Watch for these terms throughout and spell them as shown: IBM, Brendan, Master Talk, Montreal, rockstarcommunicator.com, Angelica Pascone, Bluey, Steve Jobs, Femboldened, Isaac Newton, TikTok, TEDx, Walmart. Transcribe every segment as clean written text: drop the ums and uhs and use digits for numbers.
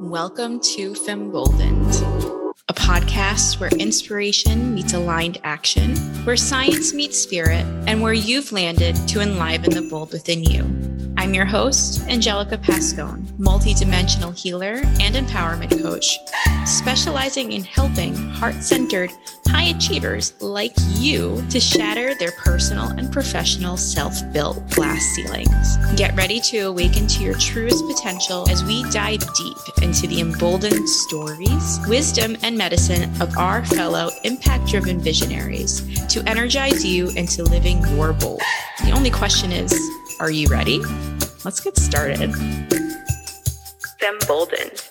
Welcome to Femboldened, a podcast where inspiration meets aligned action, where science meets spirit, and where you've landed to enliven the bold within you. I'm your host, Angelica Pascone, multidimensional healer and empowerment coach, specializing in helping heart-centered, high achievers like you to shatter their personal and professional self-built glass ceilings. Get ready to awaken to your truest potential as we dive deep into the emboldened stories, wisdom, and medicine of our fellow impact-driven visionaries to energize you into living your bold. The only question is, are you ready? Let's get started. Femboldened.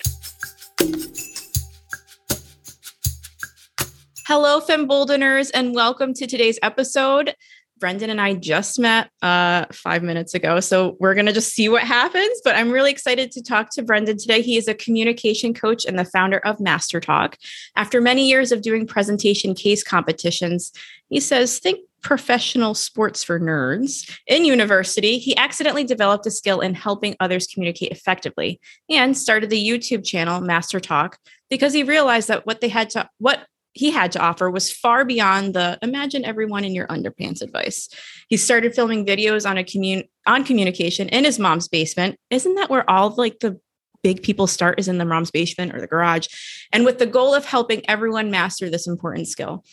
Hello, Femboldeners, and welcome to today's episode. Brendan and I just met 5 minutes ago, so we're going to just see what happens. But I'm really excited to talk to Brendan today. He is a communication coach and the founder of Master Talk. After many years of doing presentation case competitions, he says, think professional sports for nerds. In university, he accidentally developed a skill in helping others communicate effectively and started the YouTube channel Master Talk because he realized that what he had to offer was far beyond the imagine everyone in your underpants advice. He started filming videos on communication in his mom's basement. Isn't that where all like the big people start, is in the mom's basement or the garage? And with the goal of helping everyone master this important skill.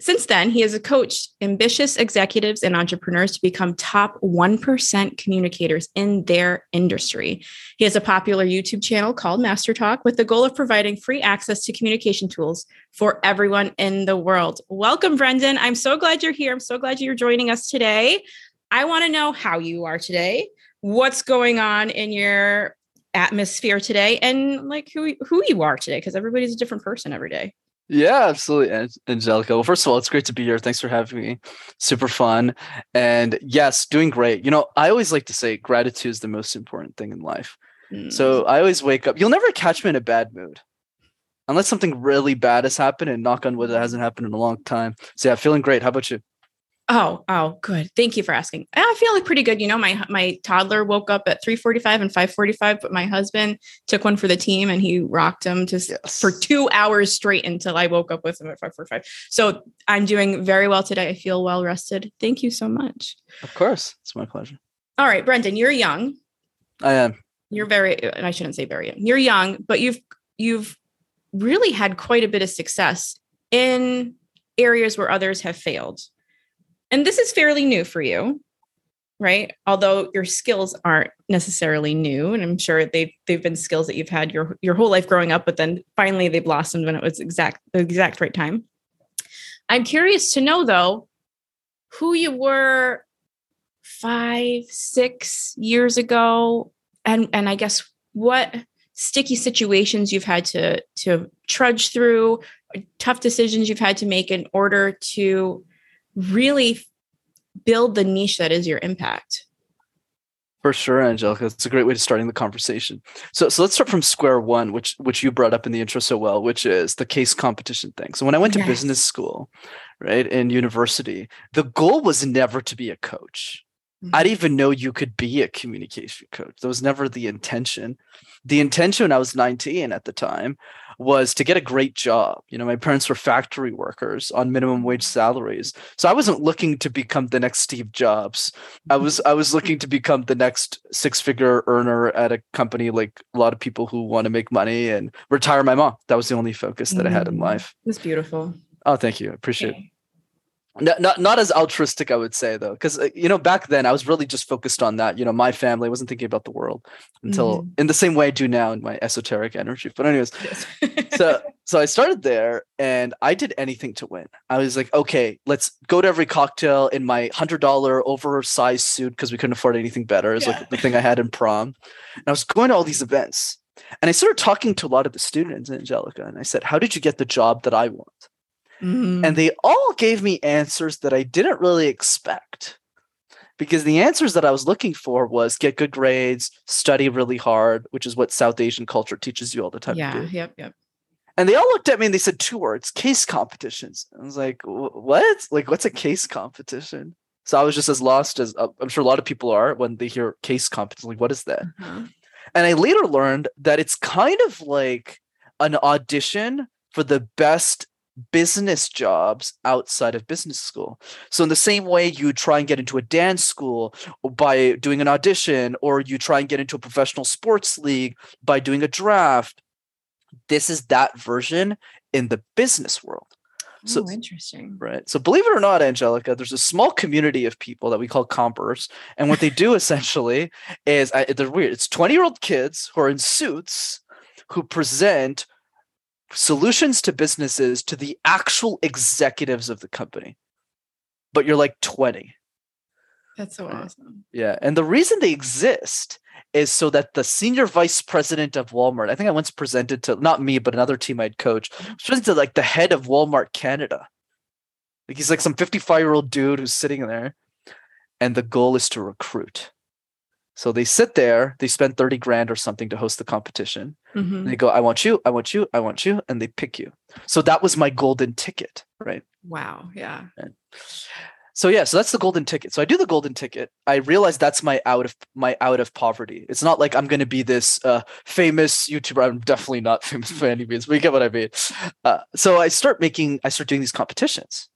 Since then, he has coached ambitious executives and entrepreneurs to become top 1% communicators in their industry. He has a popular YouTube channel called Master Talk with the goal of providing free access to communication tools for everyone in the world. Welcome, Brendan. I'm so glad you're here. I'm so glad you're joining us today. I want to know how you are today, what's going on in your atmosphere today, and like who you are today, because everybody's a different person every day. Yeah, absolutely, Angelica. Well, first of all, it's great to be here. Thanks for having me. Super fun. And yes, doing great. You know, I always like to say gratitude is the most important thing in life. So I always wake up. You'll never catch me in a bad mood unless something really bad has happened, and knock on wood, that hasn't happened in a long time. So yeah, feeling great. How about you? Oh, good. Thank you for asking. I feel like pretty good. You know, my toddler woke up at 3:45 and 5:45, but my husband took one for the team and he rocked him for 2 hours straight until I woke up with him at 5:45. So I'm doing very well today. I feel well rested. Thank you so much. Of course. It's my pleasure. All right, Brendan, you're young. I am. I shouldn't say very young. You're young, but you've really had quite a bit of success in areas where others have failed. And this is fairly new for you, right? Although your skills aren't necessarily new, and I'm sure they've been skills that you've had your whole life growing up, but then finally they blossomed when it was the exact right time. I'm curious to know, though, who you were 5-6 years ago, and I guess what sticky situations you've had to trudge through, tough decisions you've had to make in order to really build the niche that is your impact. For sure, Angelica. It's a great way to starting the conversation. So let's start from square one, which you brought up in the intro so well, which is the case competition thing. So when I went to business school, right, in university, the goal was never to be a coach. Mm-hmm. I didn't even know you could be a communication coach. That was never the intention. The intention when I was 19 at the time was to get a great job. You know, my parents were factory workers on minimum wage salaries. So I wasn't looking to become the next Steve Jobs. I was looking to become the next six-figure earner at a company like a lot of people who want to make money and retire my mom. That was the only focus that I had in life. That's beautiful. Oh, thank you. I appreciate it. Not as altruistic, I would say, though, because, you know, back then I was really just focused on that. You know, my family, I wasn't thinking about the world until in the same way I do now in my esoteric energy. But anyways, yes. So I started there and I did anything to win. I was like, okay, let's go to every cocktail in my $100 oversized suit because we couldn't afford anything better. It's like the thing I had in prom. And I was going to all these events and I started talking to a lot of the students, Angelica, and I said, how did you get the job that I want? Mm-hmm. And they all gave me answers that I didn't really expect, because the answers that I was looking for was get good grades, study really hard, which is what South Asian culture teaches you all the time. Yeah, yep. And they all looked at me and they said two words, case competitions. I was like, what? Like, what's a case competition? So I was just as lost as I'm sure a lot of people are when they hear case competition. Like, what is that? Mm-hmm. And I later learned that it's kind of like an audition for the best business jobs outside of business school. So in the same way you try and get into a dance school by doing an audition, or you try and get into a professional sports league by doing a draft, this is that version in the business world. So, oh, interesting. Right. So believe it or not, Angelica, there's a small community of people that we call compers. And what they do essentially is, they're weird. It's 20-year-old kids who are in suits who present solutions to businesses to the actual executives of the company. But you're like 20. That's so awesome. Yeah. And the reason they exist is so that the senior vice president of Walmart, I think I once presented to, not me, but another team I'd coach, presented to like the head of Walmart Canada. Like he's like some 55-year-old dude who's sitting there, and the goal is to recruit. So they sit there, they spend $30,000 or something to host the competition. Mm-hmm. And they go, I want you, I want you, I want you. And they pick you. So that was my golden ticket, right? Wow. Yeah. And So that's the golden ticket. So I do the golden ticket. I realize that's my out of poverty. It's not like I'm going to be this famous YouTuber. I'm definitely not famous by any means, but you get what I mean. So I start doing these competitions,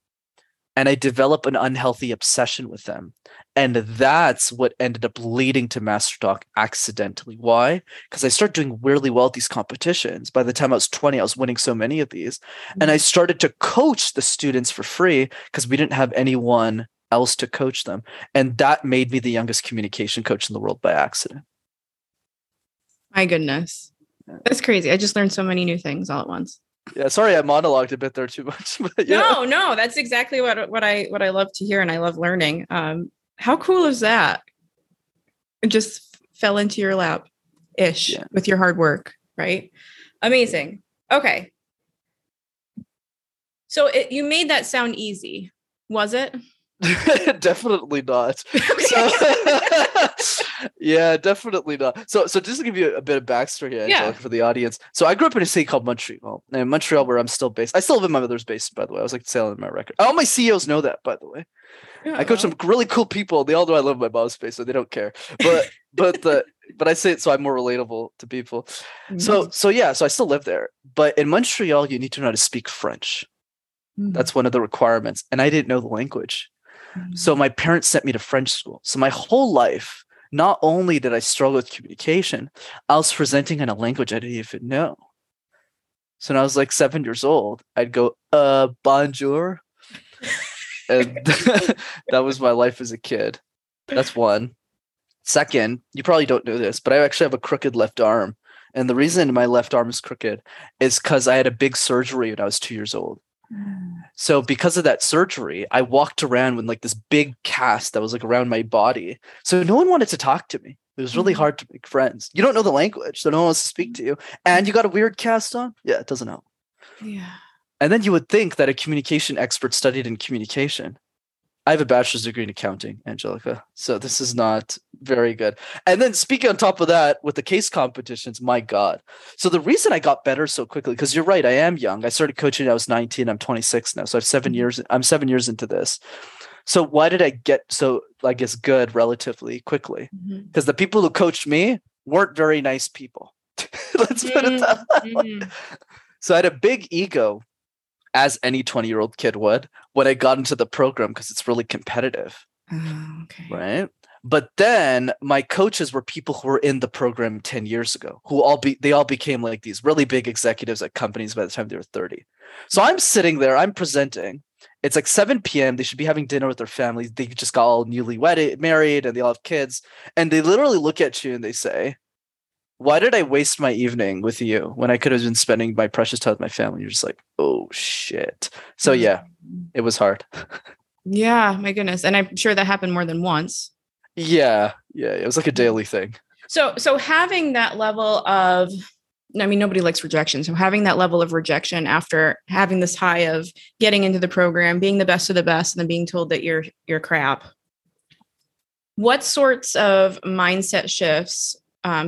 and I develop an unhealthy obsession with them. And that's what ended up leading to Master Talk accidentally. Why? Because I started doing really well at these competitions. By the time I was 20, I was winning so many of these. And I started to coach the students for free because we didn't have anyone else to coach them. And that made me the youngest communication coach in the world by accident. My goodness. That's crazy. I just learned so many new things all at once. Yeah, sorry, I monologued a bit there too much. But no, that's exactly what I love to hear, and I love learning. How cool is that? It just fell into your lap, ish, with your hard work, right? Amazing. Okay, so you made that sound easy, was it? Definitely not. So, yeah, definitely not. So just to give you a bit of backstory here, Angelica, for the audience. So I grew up in a city called Montreal, and Montreal, where I'm still based. I still live in my mother's basement, by the way. I was like selling my record. All my CEOs know that, by the way. Uh-oh. I coach some really cool people. They all know I live in my mom's basement, so they don't care. But but I say it so I'm more relatable to people. So I still live there. But in Montreal, you need to know how to speak French. Mm-hmm. That's one of the requirements, and I didn't know the language. So my parents sent me to French school. So my whole life, not only did I struggle with communication, I was presenting in a language I didn't even know. So when I was like 7 years old, I'd go, bonjour. And that was my life as a kid. That's one. Second, you probably don't know this, but I actually have a crooked left arm. And the reason my left arm is crooked is because I had a big surgery when I was 2 years old. So because of that surgery, I walked around with like this big cast that was like around my body. So no one wanted to talk to me. It was really hard to make friends. You don't know the language, so no one wants to speak to you. And you got a weird cast on. Yeah, it doesn't help. Yeah. And then you would think that a communication expert studied in communication. I have a bachelor's degree in accounting, Angelica. So this is not very good. And then speaking on top of that with the case competitions, my God. So the reason I got better so quickly, because you're right, I am young. I started coaching when I was 19. I'm 26 now. So I'm 7 years into this. So why did I get so, I guess, good relatively quickly? Because the people who coached me weren't very nice people. Let's put it that way. So I had a big ego, as any 20-year-old kid would, when I got into the program, because it's really competitive. Oh, okay. Right? But then my coaches were people who were in the program 10 years ago, who they all became like these really big executives at companies by the time they were 30. So I'm sitting there, I'm presenting. It's like 7 p.m. They should be having dinner with their families. They just got all newly married and they all have kids. And they literally look at you and they say, why did I waste my evening with you when I could have been spending my precious time with my family? You're just like, oh shit. So yeah, it was hard. Yeah, my goodness. And I'm sure that happened more than once. Yeah. It was like a daily thing. So having that level of, I mean, nobody likes rejection. So having that level of rejection after having this high of getting into the program, being the best of the best, and then being told that you're crap. What sorts of mindset shifts,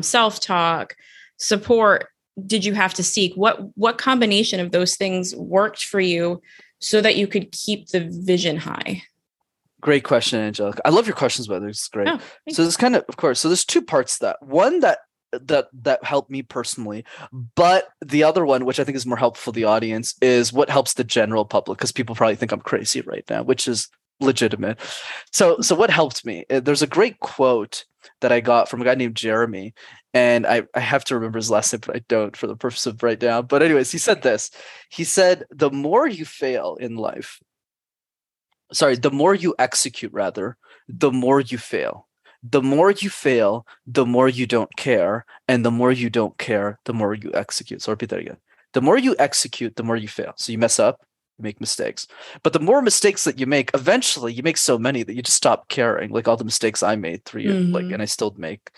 self-talk, support did you have to seek? What combination of those things worked for you so that you could keep the vision high? Great question, Angelica. I love your questions, by the way. It's great. Oh, so there's kind of course, so there's two parts to that. One that that helped me personally. But the other one, which I think is more helpful to the audience, is what helps the general public, because people probably think I'm crazy right now, which is legitimate. So what helped me? There's a great quote that I got from a guy named Jeremy, and I have to remember his last name, but I don't for the purpose of right now. But anyways, he said this. He said, the more you fail in life, sorry, the more you execute rather, the more you fail. The more you fail, the more you don't care. And the more you don't care, the more you execute. So I'll repeat that again. The more you execute, the more you fail. So you mess up, you make mistakes. But the more mistakes that you make, eventually you make so many that you just stop caring. Like all the mistakes I made 3 years, and I still make.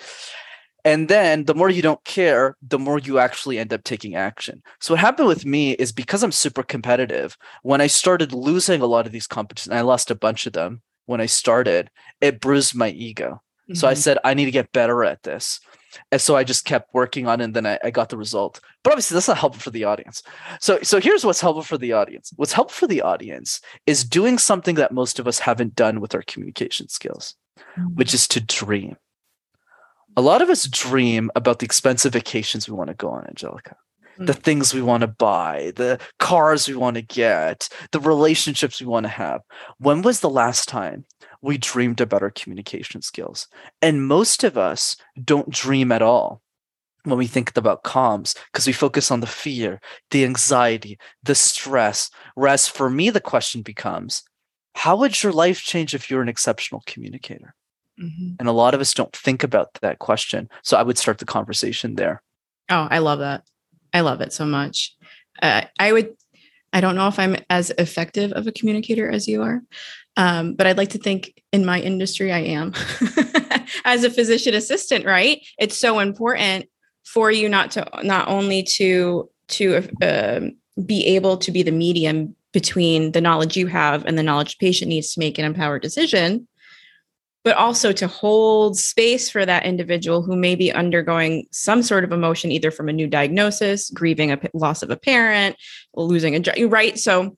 And then the more you don't care, the more you actually end up taking action. So what happened with me is, because I'm super competitive, when I started losing a lot of these competitions, and I lost a bunch of them when I started, it bruised my ego. So I said, I need to get better at this. And so I just kept working on it, and then I got the result. But obviously, that's not helpful for the audience. So here's what's helpful for the audience. What's helpful for the audience is doing something that most of us haven't done with our communication skills, which is to dream. A lot of us dream about the expensive vacations we want to go on, Angelica. The things we want to buy, the cars we want to get, the relationships we want to have. When was the last time we dreamed about our communication skills? And most of us don't dream at all when we think about comms, because we focus on the fear, the anxiety, the stress. Whereas for me, the question becomes, how would your life change if you're an exceptional communicator? And a lot of us don't think about that question. So I would start the conversation there. Oh, I love that. I love it so much. I don't know if I'm as effective of a communicator as you are, but I'd like to think in my industry, I am as a physician assistant, right? It's so important for you not only to be able to be the medium between the knowledge you have and the knowledge the patient needs to make an empowered decision, but also to hold space for that individual who may be undergoing some sort of emotion, either from a new diagnosis, grieving a loss of a parent, losing a job, right? So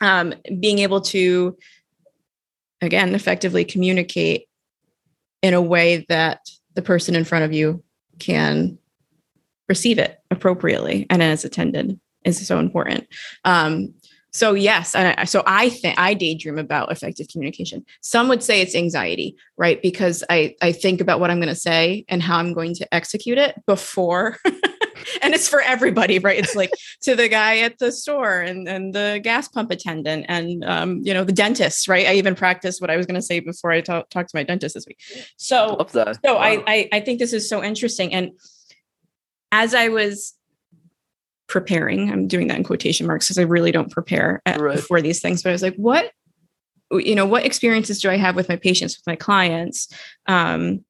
being able to, again, effectively communicate in a way that the person in front of you can receive it appropriately and as attended is so important. So yes, so I daydream about effective communication. Some would say it's anxiety, right? Because I think about what I'm going to say and how I'm going to execute it before, and it's for everybody, right? It's like to the guy at the store and the gas pump attendant and the dentist, right? I even practiced what I was going to say before I talked to my dentist this week. So I love that. So wow. I think this is so interesting, and as I was preparing, I'm doing that in quotation marks because I really don't prepare for these things. But I was like, what experiences do I have with my patients, with my clients? And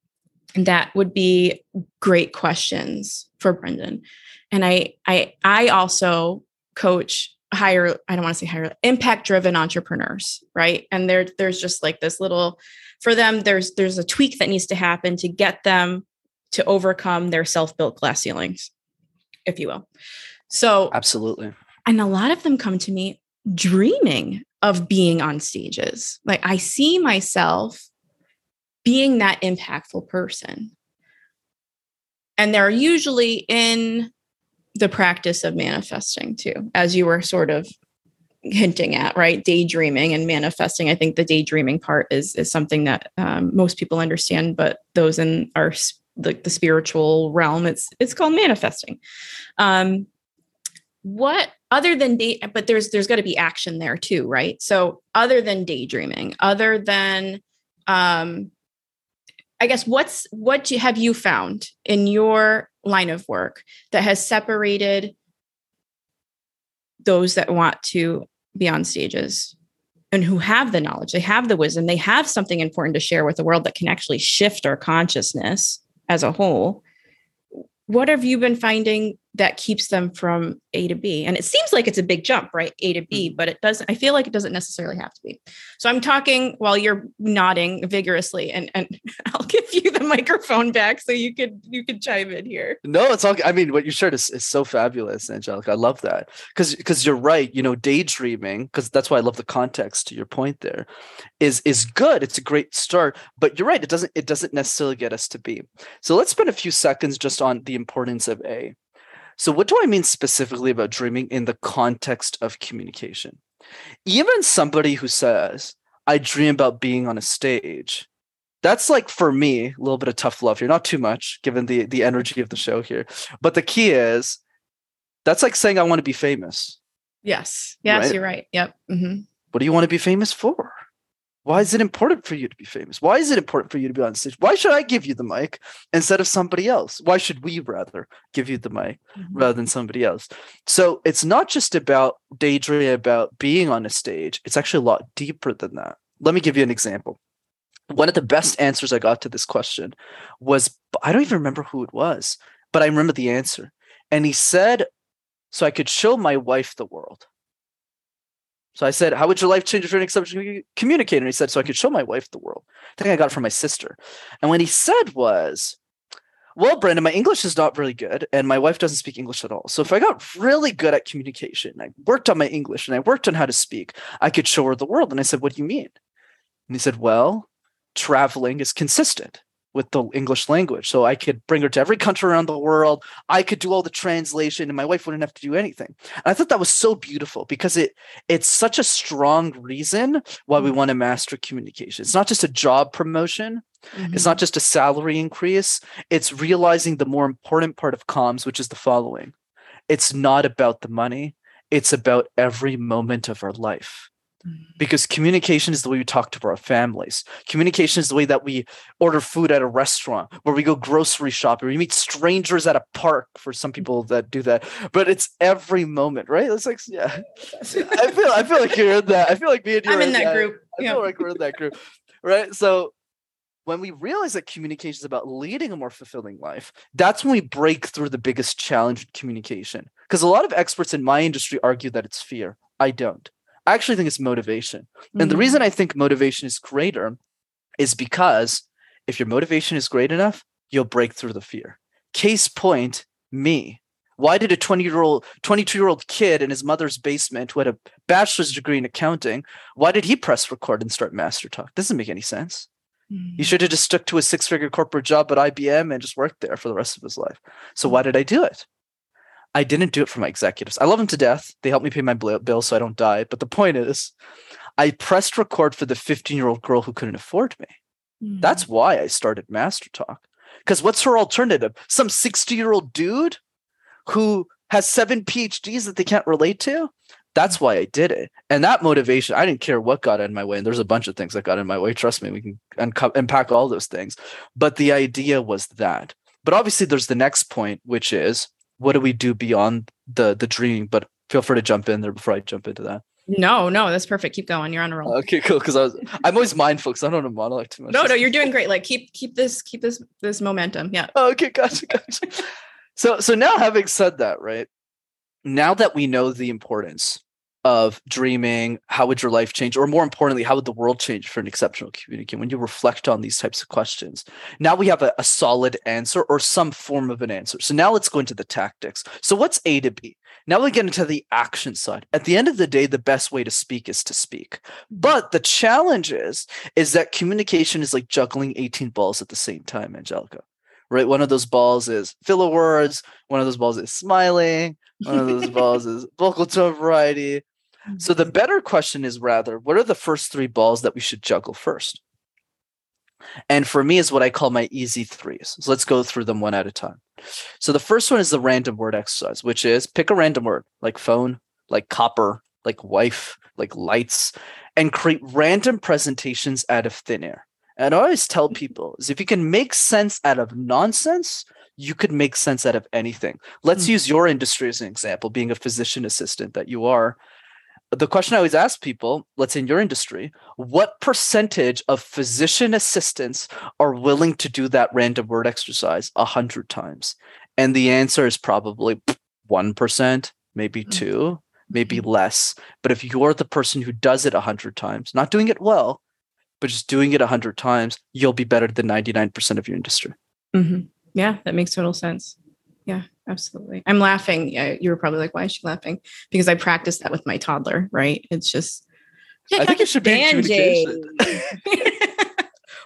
that would be great questions for Brendan. And I also coach impact driven entrepreneurs, right? And there's just like this little, for them, there's a tweak that needs to happen to get them to overcome their self-built glass ceilings, if you will. So absolutely. And a lot of them come to me dreaming of being on stages. Like, I see myself being that impactful person. And they're usually in the practice of manifesting too, as you were sort of hinting at, right? Daydreaming and manifesting. I think the daydreaming part is something that most people understand, but those in our the spiritual realm, it's called manifesting. What other than but there's got to be action there too, right? So other than daydreaming, other than, I guess, have you found in your line of work that has separated those that want to be on stages and who have the knowledge, they have the wisdom, they have something important to share with the world that can actually shift our consciousness as a whole? What have you been finding that keeps them from A to B. And it seems like it's a big jump, right? A to B, but it doesn't, I feel like it doesn't necessarily have to be. So I'm talking while you're nodding vigorously, and I'll give you the microphone back so you could chime in here. No, it's all, I mean, what you shared is so fabulous, Angelica. I love that. Cause you're right, you know, daydreaming, cause that's why I love the context to your point there is good. It's a great start, but you're right. It doesn't necessarily get us to B. So let's spend a few seconds just on the importance of A. So what do I mean specifically about dreaming in the context of communication? Even somebody who says, I dream about being on a stage, that's like, for me, a little bit of tough love here. Not too much, given the energy of the show here. But the key is, that's like saying, I want to be famous. Yes, right? You're right. Yep. Mm-hmm. What do you want to be famous for? Why is it important for you to be famous? Why is it important for you to be on stage? Why should I give you the mic instead of somebody else? Why should we rather give you the mic rather than somebody else? So it's not just about daydreaming about being on a stage. It's actually a lot deeper than that. Let me give you an example. One of the best answers I got to this question was, I don't even remember who it was, but I remember the answer. And he said, so I could show my wife the world. So I said, how would your life change if you're an exceptional communicator? And he said, so I could show my wife the world. I think I got it from my sister. And what he said was, well, Brendan, my English is not really good, and my wife doesn't speak English at all. So if I got really good at communication, I worked on my English, and I worked on how to speak, I could show her the world. And I said, what do you mean? And he said, well, traveling is consistent with the English language. So I could bring her to every country around the world. I could do all the translation and my wife wouldn't have to do anything. And I thought that was so beautiful because it's such a strong reason why we want to master communication. It's not just a job promotion. It's not just a salary increase. It's realizing the more important part of comms, which is the following. It's not about the money. It's about every moment of our life. Because communication is the way we talk to our families. Communication is the way that we order food at a restaurant, where we go grocery shopping, we meet strangers at a park for some people that do that. But it's every moment, right? It's like, yeah. I feel like you're in that. I feel like me and you are in that group. I feel like we're in that group, right? So when we realize that communication is about leading a more fulfilling life, that's when we break through the biggest challenge in communication. Because a lot of experts in my industry argue that it's fear. I don't. I actually think it's motivation. And the reason I think motivation is greater is because if your motivation is great enough, you'll break through the fear. Case point, me. Why did a 22-year-old kid in his mother's basement who had a bachelor's degree in accounting, why did he press record and start Master Talk? Doesn't make any sense. He should have just stuck to a six-figure corporate job at IBM and just worked there for the rest of his life. So why did I do it? I didn't do it for my executives. I love them to death. They help me pay my bill so I don't die. But the point is, I pressed record for the 15-year-old girl who couldn't afford me. That's why I started Master Talk. Because what's her alternative? Some 60-year-old dude who has 7 PhDs that they can't relate to? That's why I did it. And that motivation, I didn't care what got in my way. And there's a bunch of things that got in my way. Trust me, we can unpack all those things. But the idea was that. But obviously, there's the next point, which is, what do we do beyond the dreaming? But feel free to jump in there before I jump into that. No, that's perfect. Keep going. You're on a roll. Okay, cool. Because I'm always mindful because I don't want to monologue too much. No, you're doing great. Like keep this momentum. Yeah. Okay, gotcha. So now having said that, right? Now that we know the importance of dreaming, how would your life change? Or more importantly, how would the world change for an exceptional communicator? When you reflect on these types of questions, now we have a solid answer or some form of an answer. So now let's go into the tactics. So what's A to B? Now we get into the action side. At the end of the day, the best way to speak is to speak. But the challenge is that communication is like juggling 18 balls at the same time, Angelica. Right? One of those balls is filler words. One of those balls is smiling. One of those balls is vocal tone variety. So the better question is rather, what are the first 3 balls that we should juggle first? And for me is what I call my easy 3s. So let's go through them one at a time. So the first one is the random word exercise, which is pick a random word like phone, like copper, like wife, like lights, and create random presentations out of thin air. And I always tell people is if you can make sense out of nonsense, you could make sense out of anything. Let's use your industry as an example, being a physician assistant that you are. The question I always ask people, let's say in your industry, what percentage of physician assistants are willing to do that random word exercise 100 times? And the answer is probably 1%, maybe 2%, maybe less. But if you're the person who does it 100 times, not doing it well, but just doing it 100 times, you'll be better than 99% of your industry. Mm-hmm. Yeah, that makes total sense. Yeah, absolutely. I'm laughing. Yeah, you were probably like, why is she laughing? Because I practiced that with my toddler, right? It's just, I think it should be communication.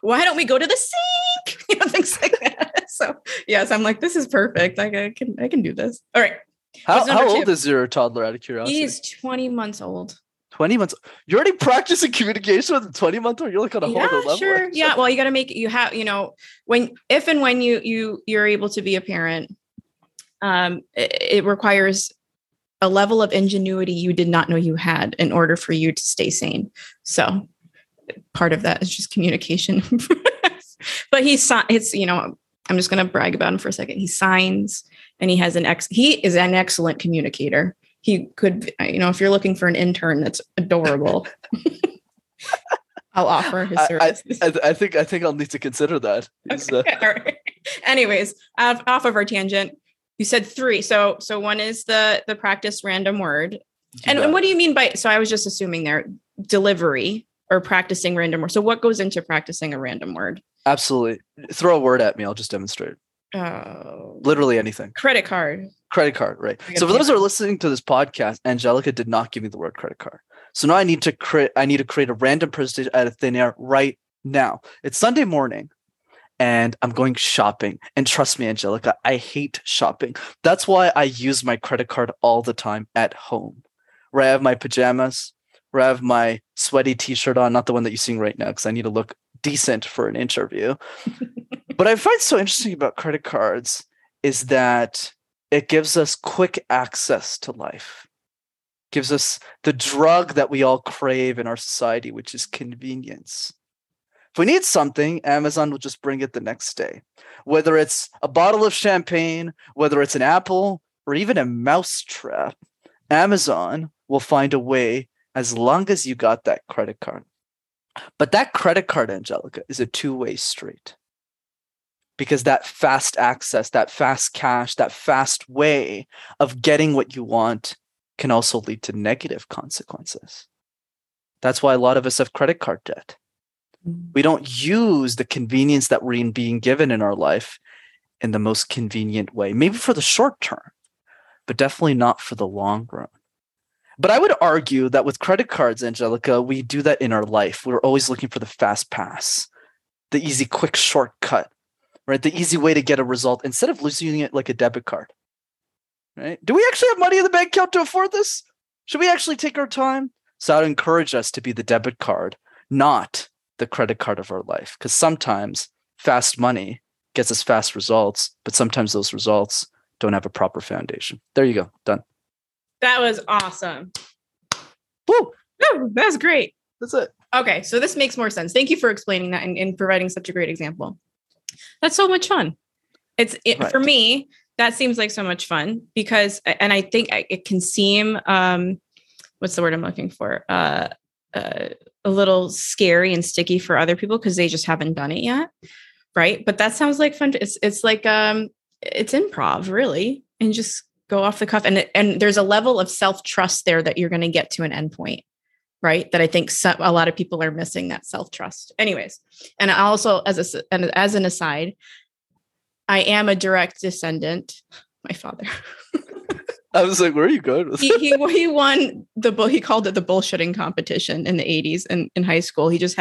Why don't we go to the sink? You know, things like that. So yes, I'm like, this is perfect. Like I can do this. All right. How old is your toddler, out of curiosity? He's 20 months old. 20 months. You're already practicing communication with a 20-month-old. You're like on a whole other level. Sure. Yeah. Well, you got to make, you have, you know, when, if, and when you're able to be a parent, it requires a level of ingenuity you did not know you had in order for you to stay sane. So part of that is just communication, but it's, you know, I'm just going to brag about him for a second. He signs and he has he is an excellent communicator. He could, you know, if you're looking for an intern, that's adorable. I'll offer his services. I think I'll need to consider that. Okay. All right. Anyways, off of our tangent, you said 3. So one is the practice random word. And what do you mean by, so I was just assuming there, delivery or practicing random word. So what goes into practicing a random word? Absolutely. Throw a word at me. I'll just demonstrate. Oh, literally anything. Credit card. Right. So for those who are listening to this podcast, Angelica did not give me the word credit card. So now I need to create a random presentation out of thin air right now. It's Sunday morning and I'm going shopping. And trust me, Angelica, I hate shopping. That's why I use my credit card all the time at home, where I have my pajamas, where I have my sweaty t-shirt on, not the one that you're seeing right now, because I need to look decent for an interview. But I find so interesting about credit cards is that it gives us quick access to life, gives us the drug that we all crave in our society, which is convenience. If we need something, Amazon will just bring it the next day, whether it's a bottle of champagne, whether it's an apple, or even a mousetrap. Amazon will find a way as long as you got that credit card. But that credit card, Angelica, is a two-way street. Because that fast access, that fast cash, that fast way of getting what you want can also lead to negative consequences. That's why a lot of us have credit card debt. We don't use the convenience that we're being given in our life in the most convenient way, maybe for the short term, but definitely not for the long run. But I would argue that with credit cards, Angelica, we do that in our life. We're always looking for the fast pass, the easy, quick shortcut, right? The easy way to get a result instead of losing it like a debit card, right? Do we actually have money in the bank account to afford this? Should we actually take our time? So I would encourage us to be the debit card, not the credit card of our life. Because sometimes fast money gets us fast results, but sometimes those results don't have a proper foundation. There you go. Done. That was awesome. Woo! Woo, that was great. That's it. Okay. So this makes more sense. Thank you for explaining that and providing such a great example. That's so much fun. Right. For me, that seems like so much fun because, and I think it can seem, what's the word I'm looking for? A little scary and sticky for other people because they just haven't done it yet, right? But that sounds like fun. It's like it's improv, really, and just go off the cuff. And there's a level of self-trust there that you're going to get to an endpoint, right? That I think a lot of people are missing, that self-trust. Anyways, and also as an aside, I am a direct descendant. My father. I was like, where are you going with that? He won he called it the bullshitting competition in the 80s and in high school. He just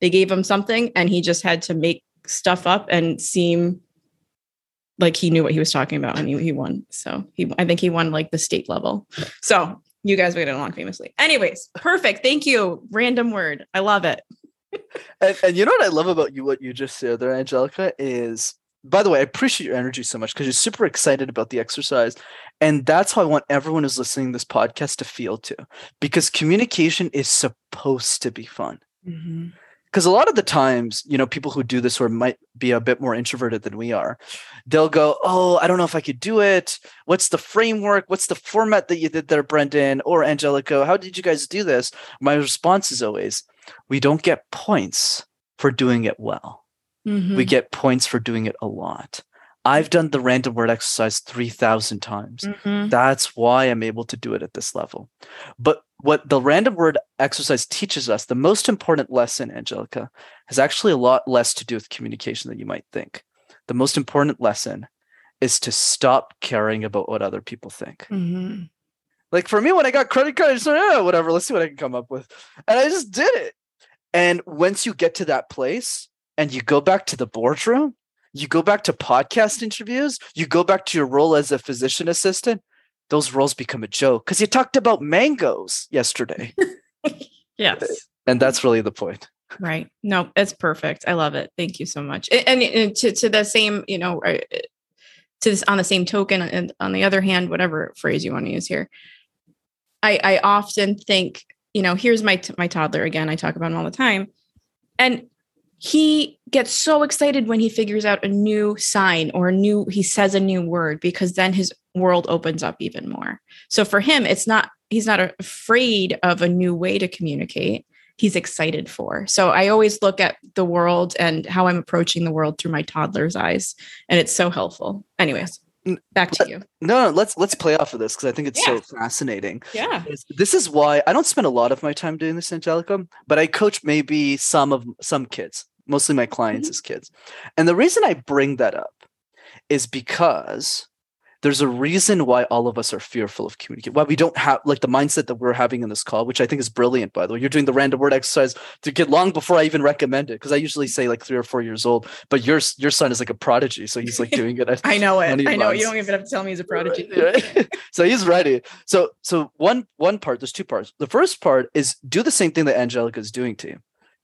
they gave him something and he just had to make stuff up and seem like he knew what he was talking about and he won. So I think he won like the state level. So you guys waited along famously. Anyways, perfect. Thank you. Random word. I love it. and you know what I love about you, what you just said there, Angelica, is, by the way, I appreciate your energy so much because you're super excited about the exercise. And that's how I want everyone who's listening to this podcast to feel too, because communication is supposed to be fun. Because a lot of the times, you know, people who do this or might be a bit more introverted than we are, they'll go, oh, I don't know if I could do it. What's the framework? What's the format that you did there, Brendan or Angelica? How did you guys do this? My response is always, we don't get points for doing it well. We get points for doing it a lot. I've done the random word exercise 3,000 times. Mm-hmm. That's why I'm able to do it at this level. But what the random word exercise teaches us, the most important lesson, Angelica, has actually a lot less to do with communication than you might think. The most important lesson is to stop caring about what other people think. Mm-hmm. Like for me, when I got credit cards, whatever, let's see what I can come up with. And I just did it. And once you get to that place and you go back to the boardroom, you go back to podcast interviews, you go back to your role as a physician assistant, those roles become a joke because you talked about mangoes yesterday. Yes. And that's really the point. Right. No, it's perfect. I love it. Thank you so much. And to the same, to this on the same token, and on the other hand, whatever phrase you want to use here, I often think, here's my toddler again. I talk about him all the time. And he gets so excited when he figures out a new sign or he says a new word, because then his world opens up even more. So for him, he's not afraid of a new way to communicate. He's excited for. So I always look at the world and how I'm approaching the world through my toddler's eyes. And it's so helpful. Anyways, back to you. No, let's play off of this, because I think it's so fascinating. Yeah. This is why I don't spend a lot of my time doing this, Angelica, but I coach maybe some kids, mostly my clients, mm-hmm. as kids. And the reason I bring that up is because there's a reason why all of us are fearful of communicating, why we don't have like the mindset that we're having in this call, which I think is brilliant, by the way. You're doing the random word exercise to get long before I even recommend it, because I usually say like 3 or 4 years old, but your son is like a prodigy. So he's like doing it. I know it. I know. You don't even have to tell me he's a prodigy. Right? So he's ready. So one part, there's two parts. The first part is do the same thing that Angelica is doing to you.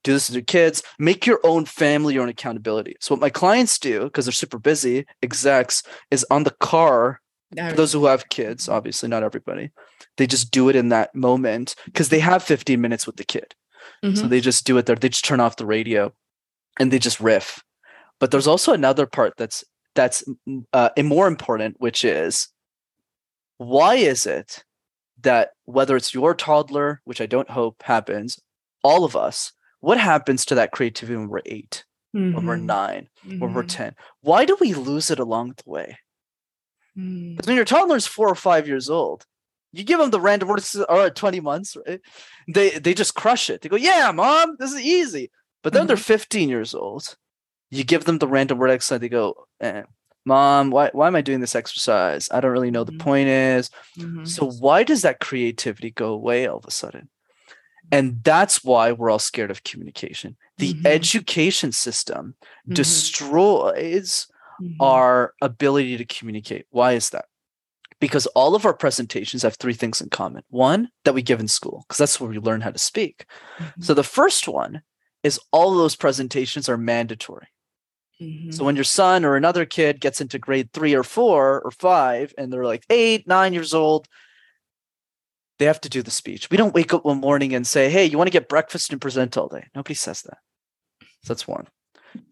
Do this with your kids, make your own family, your own accountability. So what my clients do, because they're super busy, execs, is on the car, for those who have kids, obviously not everybody, they just do it in that moment because they have 15 minutes with the kid. Mm-hmm. So they just do it there. They just turn off the radio and they just riff. But there's also another part that's more important, which is, why is it that whether it's your toddler, which I don't hope happens, all of us, what happens to that creativity when we're 8, mm-hmm. when we're 9, mm-hmm. when we're 10? Why do we lose it along the way? Because when your toddler's 4 or 5 years old, you give them the random words or 20 months, right? They just crush it. They go, yeah, mom, this is easy. But then mm-hmm. they're 15 years old. You give them the random word exercise. They go, mom, why am I doing this exercise? I don't really know the mm-hmm. point is. Mm-hmm. So why does that creativity go away all of a sudden? And that's why we're all scared of communication. The mm-hmm. education system mm-hmm. destroys mm-hmm. our ability to communicate. Why is that? Because all of our presentations have three things in common. One, that we give in school, because that's where we learn how to speak. Mm-hmm. So the first one is all of those presentations are mandatory. Mm-hmm. So when your son or another kid gets into grade 3 or 4 or 5, and they're like 8, 9 years old, they have to do the speech. We don't wake up one morning and say, hey, you want to get breakfast and present all day? Nobody says that. So that's one.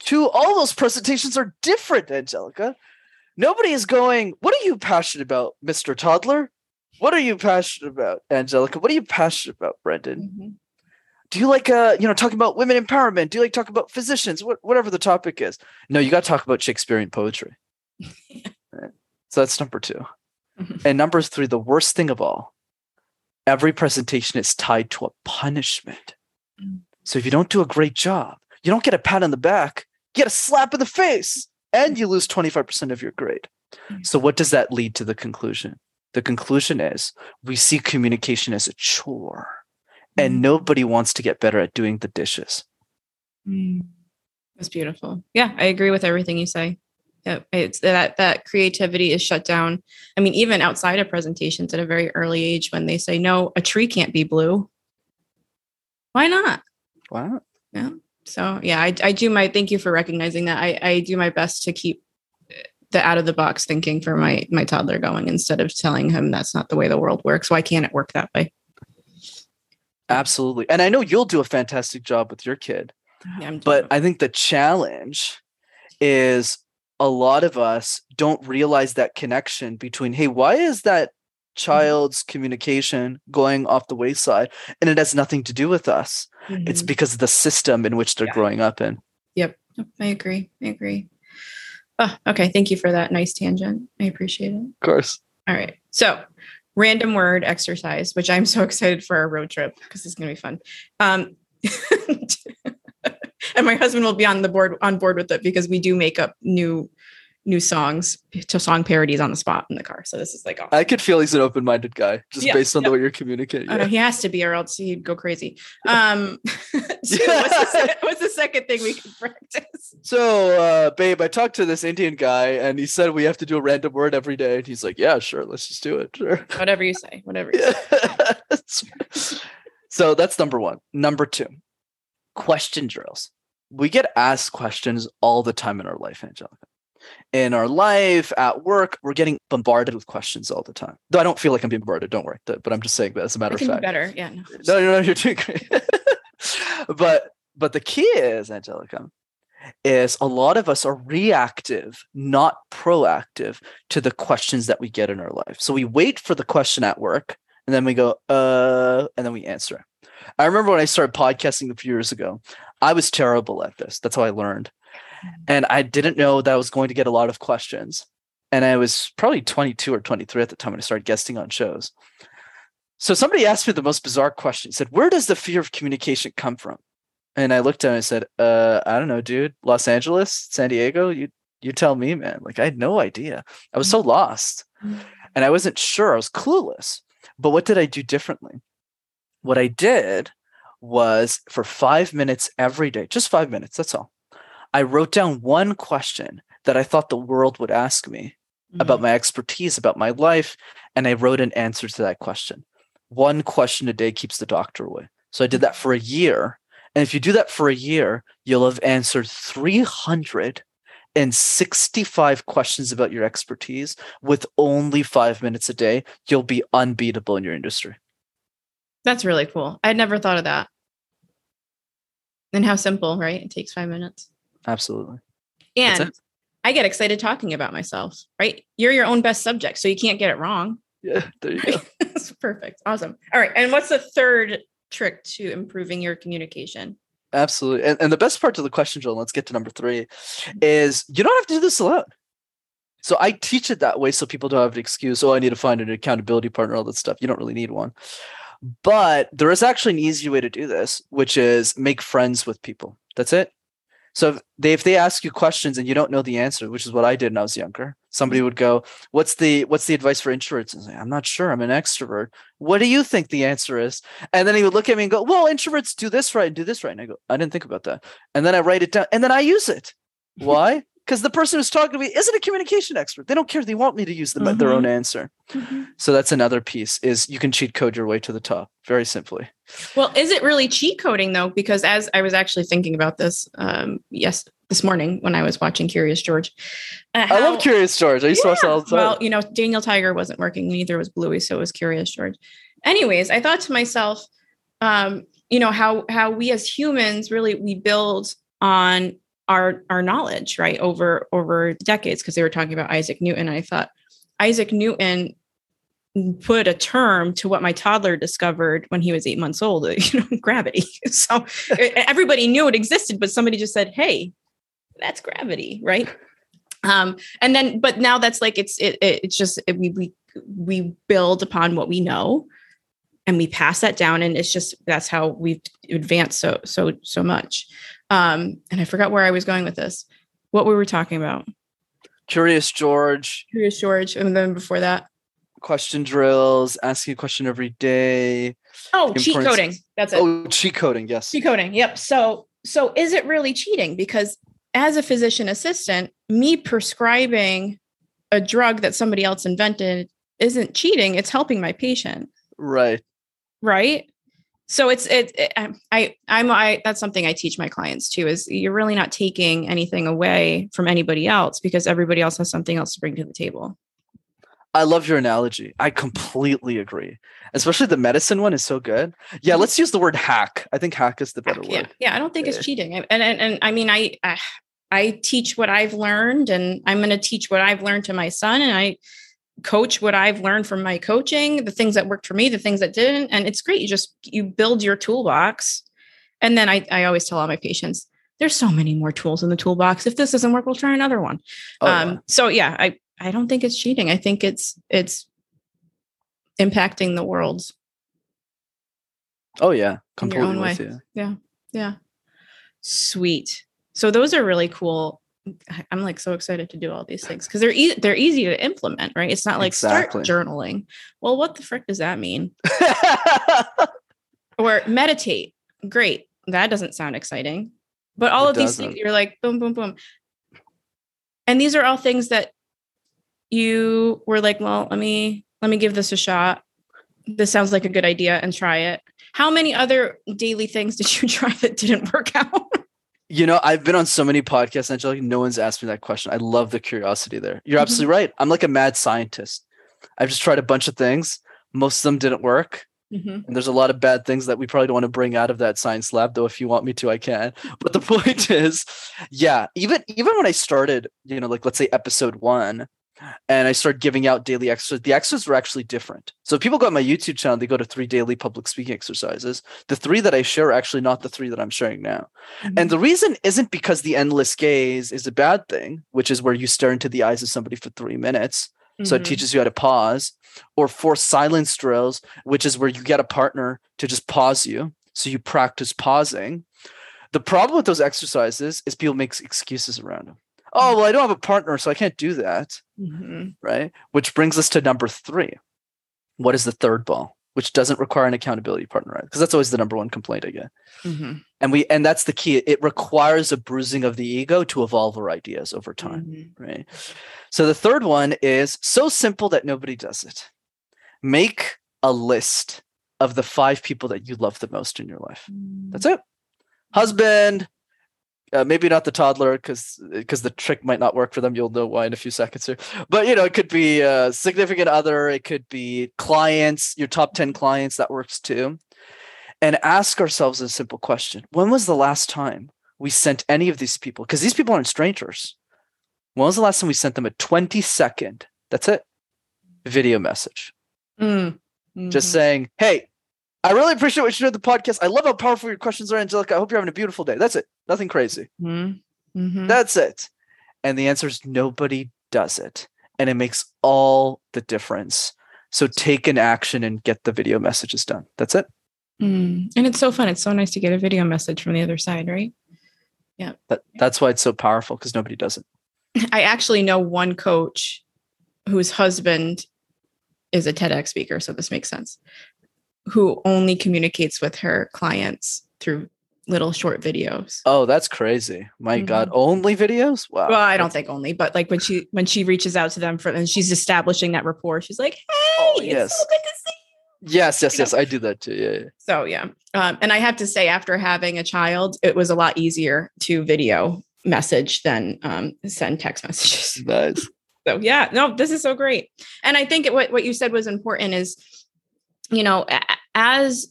Two, all those presentations are different, Angelica. Nobody is going, what are you passionate about, Mr. Toddler? What are you passionate about, Angelica? What are you passionate about, Brendan? Mm-hmm. Do you like, talking about women empowerment? Do you like talking about physicians? Whatever the topic is. No, you got to talk about Shakespearean poetry. Right? So that's number two. Mm-hmm. And number three, the worst thing of all, every presentation is tied to a punishment. So if you don't do a great job, you don't get a pat on the back, you get a slap in the face, and you lose 25% of your grade. So what does that lead to the conclusion? The conclusion is we see communication as a chore, and nobody wants to get better at doing the dishes. That's beautiful. Yeah, I agree with everything you say. Yeah, it's that creativity is shut down. I mean, even outside of presentations at a very early age, when they say, no, a tree can't be blue. Why not? Wow. Yeah. So, yeah, I do my, thank you for recognizing that. I do my best to keep the out of the box thinking for my toddler going, instead of telling him that's not the way the world works. Why can't it work that way? Absolutely. And I know you'll do a fantastic job with your kid, but I think the challenge is, a lot of us don't realize that connection between, hey, why is that child's communication going off the wayside? And it has nothing to do with us. Mm-hmm. It's because of the system in which they're growing up in. Yep. I agree. Oh, okay. Thank you for that nice tangent. I appreciate it. Of course. All right. So random word exercise, which I'm so excited for our road trip because it's going to be fun. And my husband will be on board with it because we do make up new songs to song parodies on the spot in the car. So this is like, awesome. I could feel he's an open-minded guy just based on the way you're communicating. Yeah. Oh, no, he has to be or else he'd go crazy. What's the second thing we can practice? So, babe, I talked to this Indian guy and he said we have to do a random word every day. And he's like, yeah, sure. Let's just do it. Sure. Whatever you say, whatever you say. So that's number one. Number two, question drills. We get asked questions all the time in our life, Angelica. In our life, at work, we're getting bombarded with questions all the time. Though I don't feel like I'm being bombarded, don't worry. But I'm just saying that as a matter of fact. Better, yeah. No, you're doing great. But the key is, Angelica, is a lot of us are reactive, not proactive to the questions that we get in our life. So we wait for the question at work, and then we go, and then we answer. I remember when I started podcasting a few years ago, I was terrible at this. That's how I learned. And I didn't know that I was going to get a lot of questions. And I was probably 22 or 23 at the time when I started guesting on shows. So somebody asked me the most bizarre question. He said, where does the fear of communication come from? And I looked at him and I said, I don't know, dude. Los Angeles, San Diego, you tell me, man. Like, I had no idea. I was so lost. And I wasn't sure. I was clueless. But what did I do differently? What I did was for 5 minutes every day, just 5 minutes, that's all. I wrote down one question that I thought the world would ask me about my expertise, about my life. And I wrote an answer to that question. One question a day keeps the doctor away. So I did that for a year. And if you do that for a year, you'll have answered 365 questions about your expertise with only 5 minutes a day. You'll be unbeatable in your industry. That's really cool. I'd never thought of that. And how simple, right? It takes 5 minutes. Absolutely. And I get excited talking about myself, right? You're your own best subject, so you can't get it wrong. Yeah, there you go. That's perfect. Awesome. All right. And what's the third trick to improving your communication? Absolutely. And the best part to the question, Joel, let's get to number three, is you don't have to do this alone. So I teach it that way so people don't have an excuse. Oh, I need to find an accountability partner, all that stuff. You don't really need one. But there is actually an easy way to do this, which is make friends with people. That's it. So if they ask you questions and you don't know the answer, which is what I did when I was younger, somebody would go, what's the advice for introverts? And I say, I'm not sure. I'm an extrovert. What do you think the answer is? And then he would look at me and go, well, introverts do this right and do this right. And I go, I didn't think about that. And then I write it down and then I use it. Why? Because the person who's talking to me isn't a communication expert. They don't care. They want me to use their own answer. Mm-hmm. So that's another piece is you can cheat code your way to the top very simply. Well, is it really cheat coding though? Because as I was actually thinking about this, this morning when I was watching Curious George. I love Curious George. I used to watch it all the time. Well, Daniel Tiger wasn't working. Neither was Bluey. So it was Curious George. Anyways, I thought to myself, how we as humans really, we build on our knowledge, right, over decades, because they were talking about Isaac Newton. And I thought Isaac Newton put a term to what my toddler discovered when he was 8 months old, gravity. So everybody knew it existed, but somebody just said, hey, that's gravity, right? But now that's like, we build upon what we know and we pass that down. And it's just, that's how we've advanced so much. And I forgot where I was going with this, what we were talking about. Curious George. And then before that, question drills, asking a question every day. Oh, cheat coding. That's it. Oh, cheat coding. Yes. Cheat coding. Yep. So is it really cheating? Because as a physician assistant, me prescribing a drug that somebody else invented isn't cheating. It's helping my patient. Right. Right. So that's something I teach my clients too, is you're really not taking anything away from anybody else because everybody else has something else to bring to the table. I love your analogy. I completely agree. Especially the medicine one is so good. Yeah. Let's use the word hack. I think hack is the better word. Yeah. I don't think it's cheating. And I mean, I teach what I've learned and I'm going to teach what I've learned to my son. And I coach what I've learned from my coaching, the things that worked for me, the things that didn't. And it's great. You build your toolbox. And then I always tell all my patients, there's so many more tools in the toolbox. If this doesn't work, we'll try another one. So yeah, I don't think it's cheating. I think it's impacting the world. Oh yeah. Completely with you. Yeah. Yeah. Sweet. So those are really cool. I'm like so excited to do all these things because they're easy to implement, right? It's not like start journaling. Well, what the frick does that mean? Or meditate. Great. That doesn't sound exciting. But all of these things, you're like, boom, boom, boom. And these are all things that you were like, well, let me give this a shot. This sounds like a good idea and try it. How many other daily things did you try that didn't work out? You know, I've been on so many podcasts, Angelica, no one's asked me that question. I love the curiosity there. You're absolutely right. I'm like a mad scientist. I've just tried a bunch of things. Most of them didn't work. Mm-hmm. And there's a lot of bad things that we probably don't want to bring out of that science lab, though if you want me to, I can. But the point is, yeah, even when I started, you know, like let's say episode 1, and I started giving out daily exercises, the exercises were actually different. So if people go on my YouTube channel, they go to 3 daily public speaking exercises. The 3 that I share are actually not the 3 that I'm sharing now. Mm-hmm. And the reason isn't because the endless gaze is a bad thing, which is where you stare into the eyes of somebody for 3 minutes. So it teaches you how to pause, or forced silence drills, which is where you get a partner to just pause you. So you practice pausing. The problem with those exercises is people make excuses around them. Oh, well, I don't have a partner, so I can't do that. Mm-hmm. Right. Which brings us to number 3. What is the third ball? Which doesn't require an accountability partner, right? Because that's always the number one complaint I get. Mm-hmm. And that's the key. It requires a bruising of the ego to evolve our ideas over time, right? So the third one is so simple that nobody does it. Make a list of the 5 people that you love the most in your life. Mm-hmm. That's it. Husband, maybe not the toddler because the trick might not work for them. You'll know why in a few seconds here. But, you know, it could be a significant other. It could be clients, your top 10 clients. That works too. And ask ourselves a simple question. When was the last time we sent any of these people? Because these people aren't strangers. When was the last time we sent them a 20-second, that's it, video message? Just saying, hey, I really appreciate what you do with the podcast. I love how powerful your questions are, Angelica. I hope you're having a beautiful day. That's it. Nothing crazy. Mm-hmm. That's it. And the answer is nobody does it. And it makes all the difference. So take an action and get the video messages done. That's it. And it's so fun. It's so nice to get a video message from the other side, right? Yeah. That's why it's so powerful, because nobody does it. I actually know one coach whose husband is a TEDx speaker, so this makes sense, who only communicates with her clients through little short videos. Oh, that's crazy. My God. Only videos? Wow. Well, I don't think only, but like when she reaches out to them and she's establishing that rapport, she's like, hey, it's so good to see you. Yes. I do that too. Yeah. So yeah. And I have to say, after having a child, it was a lot easier to video message than send text messages. Nice. So yeah, no, this is so great. And I think what you said was important is, you know, as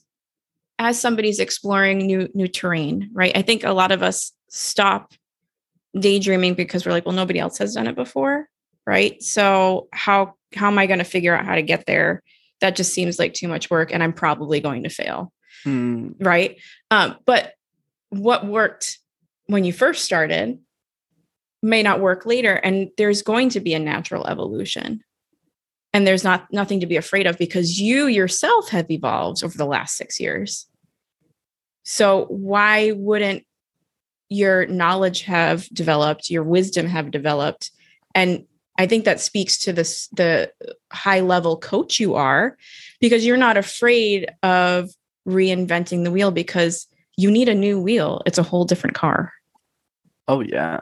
somebody's exploring new terrain, right? I think a lot of us stop daydreaming because we're like, well, nobody else has done it before, right? So how am I going to figure out how to get there? That just seems like too much work, and I'm probably going to fail, right? But what worked when you first started may not work later, and there's going to be a natural evolution. And there's nothing to be afraid of because you yourself have evolved over the last 6 years. So why wouldn't your knowledge have developed, your wisdom have developed? And I think that speaks to the high level coach you are, because you're not afraid of reinventing the wheel, because you need a new wheel. It's a whole different car. Oh, yeah.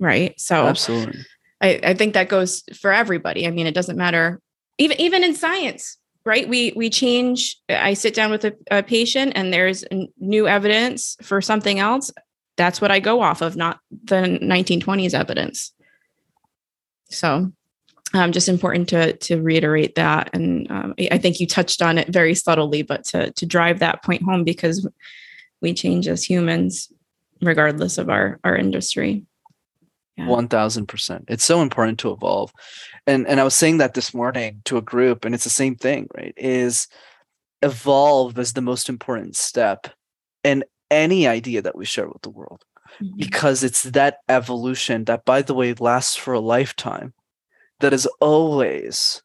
Right. So absolutely. I think that goes for everybody. I mean, it doesn't matter. Even in science, right? We change. I sit down with a patient and there's new evidence for something else. That's what I go off of, not the 1920s evidence. So just important to reiterate that. And I think you touched on it very subtly, but to drive that point home, because we change as humans, regardless of our industry. Yeah. 1000%. It's so important to evolve. And I was saying that this morning to a group, and it's the same thing, right? Is evolve is the most important step in any idea that we share with the world. because it's that evolution that, by the way, lasts for a lifetime, that is always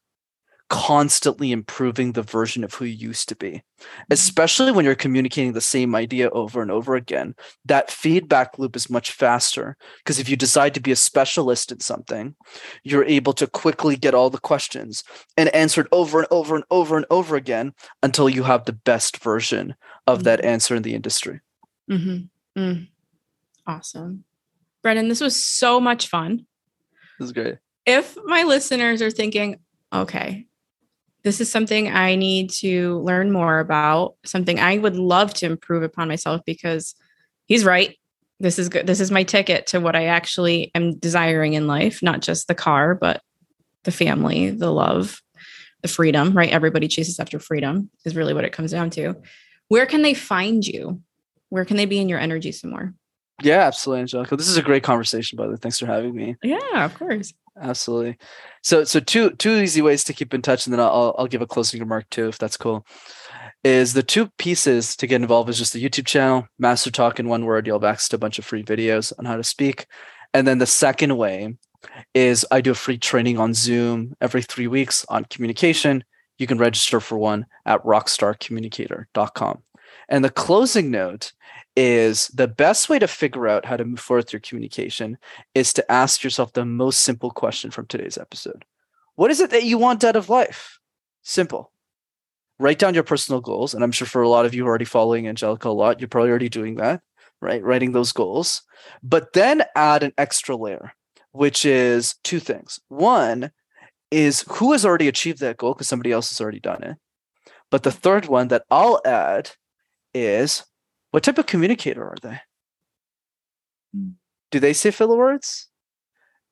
constantly improving the version of who you used to be, especially when you're communicating the same idea over and over again. That feedback loop is much faster, because if you decide to be a specialist in something, you're able to quickly get all the questions and answered over and over and over and over again until you have the best version of that answer in the industry. Awesome. Brendan, this was so much fun. This is great. If my listeners are thinking, okay, this is something I need to learn more about, something I would love to improve upon myself, because he's right, this is good. This is my ticket to what I actually am desiring in life, not just the car, but the family, the love, the freedom, right? Everybody chases after freedom is really what it comes down to. Where can they find you? Where can they be in your energy some more? Yeah, absolutely, Angelica. This is a great conversation, by the way. Thanks for having me. Yeah, of course. Absolutely. So two easy ways to keep in touch, and then I'll give a closing remark too, if that's cool. Is the two pieces to get involved is just the YouTube channel, Master Talk in one word. You'll have access to a bunch of free videos on how to speak. And then the second way is I do a free training on Zoom every 3 weeks on communication. You can register for one at rockstarcommunicator.com. And the closing note is the best way to figure out how to move forward through communication is to ask yourself the most simple question from today's episode. What is it that you want out of life? Simple. Write down your personal goals. And I'm sure for a lot of you who are already following Angelica a lot, you're probably already doing that, right? Writing those goals. But then add an extra layer, which is two things. One is who has already achieved that goal, because somebody else has already done it. But the third one that I'll add is, what type of communicator are they? Do they say filler words?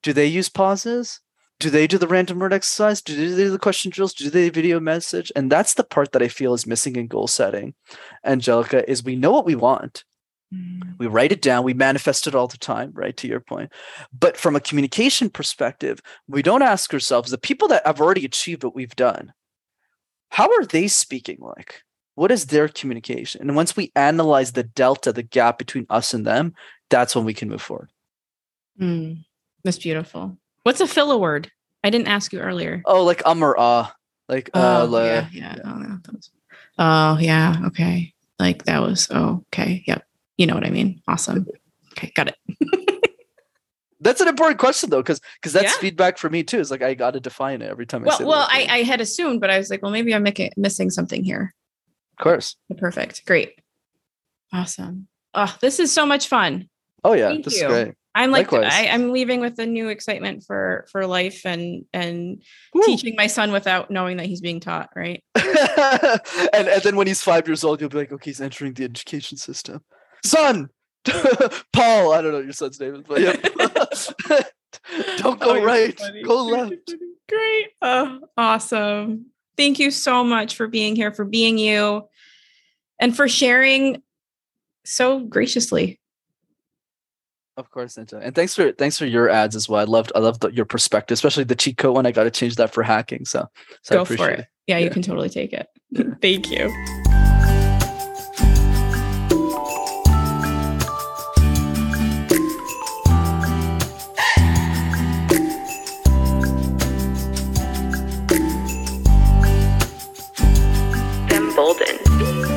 Do they use pauses? Do they do the random word exercise? Do they do the question drills? Do they video message? And that's the part that I feel is missing in goal setting, Angelica, is we know what we want. We write it down. We manifest it all the time, right? To your point. But from a communication perspective, we don't ask ourselves, the people that have already achieved what we've done, how are they speaking like? What is their communication? And once we analyze the delta, the gap between us and them, that's when we can move forward. That's beautiful. What's a filler word? I didn't ask you earlier. Oh, like or ah. Like Okay. Like that was okay. Yep. You know what I mean? Awesome. Okay, got it. That's an important question though, because that's feedback for me too. It's like I gotta define it every time I say I had assumed, but I was like, well, maybe I'm missing something here. Of course. Perfect. Great. Awesome. Oh, this is so much fun. Oh yeah. Thank you. Is great. I'm like, I'm leaving with a new excitement for life and teaching my son without knowing that he's being taught. Right. and then when he's 5 years old, you'll be like, okay, he's entering the education system. Son, Paul, I don't know your son's name, but yeah. Don't go right. Go left. Great. Oh, awesome. Thank you so much for being here, for being you, and for sharing so graciously. Of course, Angela. And thanks for your ads as well. I loved your perspective, especially the cheat code one. I got to change that for hacking. So go for it. Yeah, you can totally take it. Thank you. Femboldened.